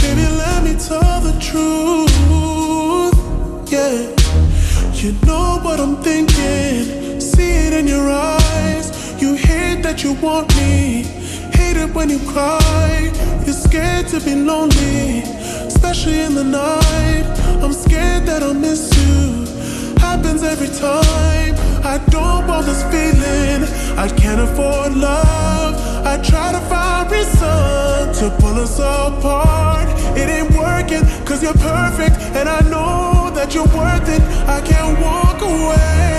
baby, let me tell the truth. Yeah, you know what I'm thinking, see it in your eyes. You hate that you want me, hate it when you cry. You're scared to be lonely, especially in the night. I'm scared that I'll miss you, happens every time. I don't want this feeling, I can't afford love. I try to find reason to pull us apart. It ain't working, 'cause you're perfect, and I know that you're worth it. I can't walk away.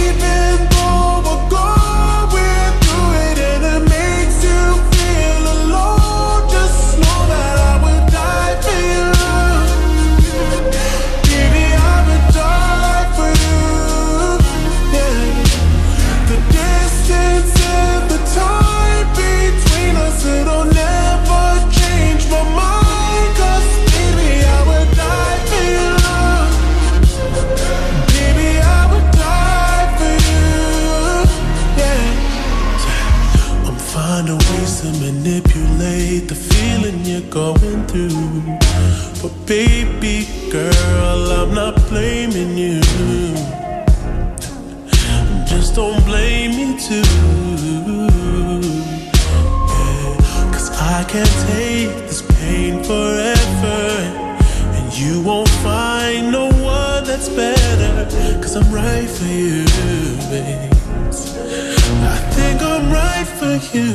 Even though we're going through it and it makes you feel alone, just know that I would die for you. Baby, I would die for you. Yeah. The distance and the time between us, it'll never change my mind. 'Cause baby, I would die for you. Baby, I would die for you. Yeah. I'm finding ways to manipulate the feeling you're going through, but baby girl, I'm not blaming you. Just don't blame me too, yeah. 'Cause I can't take this pain forever, and you won't find no one that's better. 'Cause I'm right for you, babe. I think I'm right for you,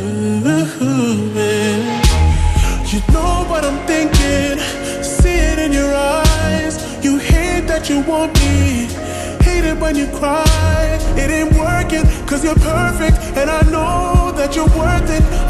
babe. You know what I'm thinking, see it in your eyes. You hate that you want me, hate it when you cry. It ain't working, 'cause you're perfect, and I know that you're worth it.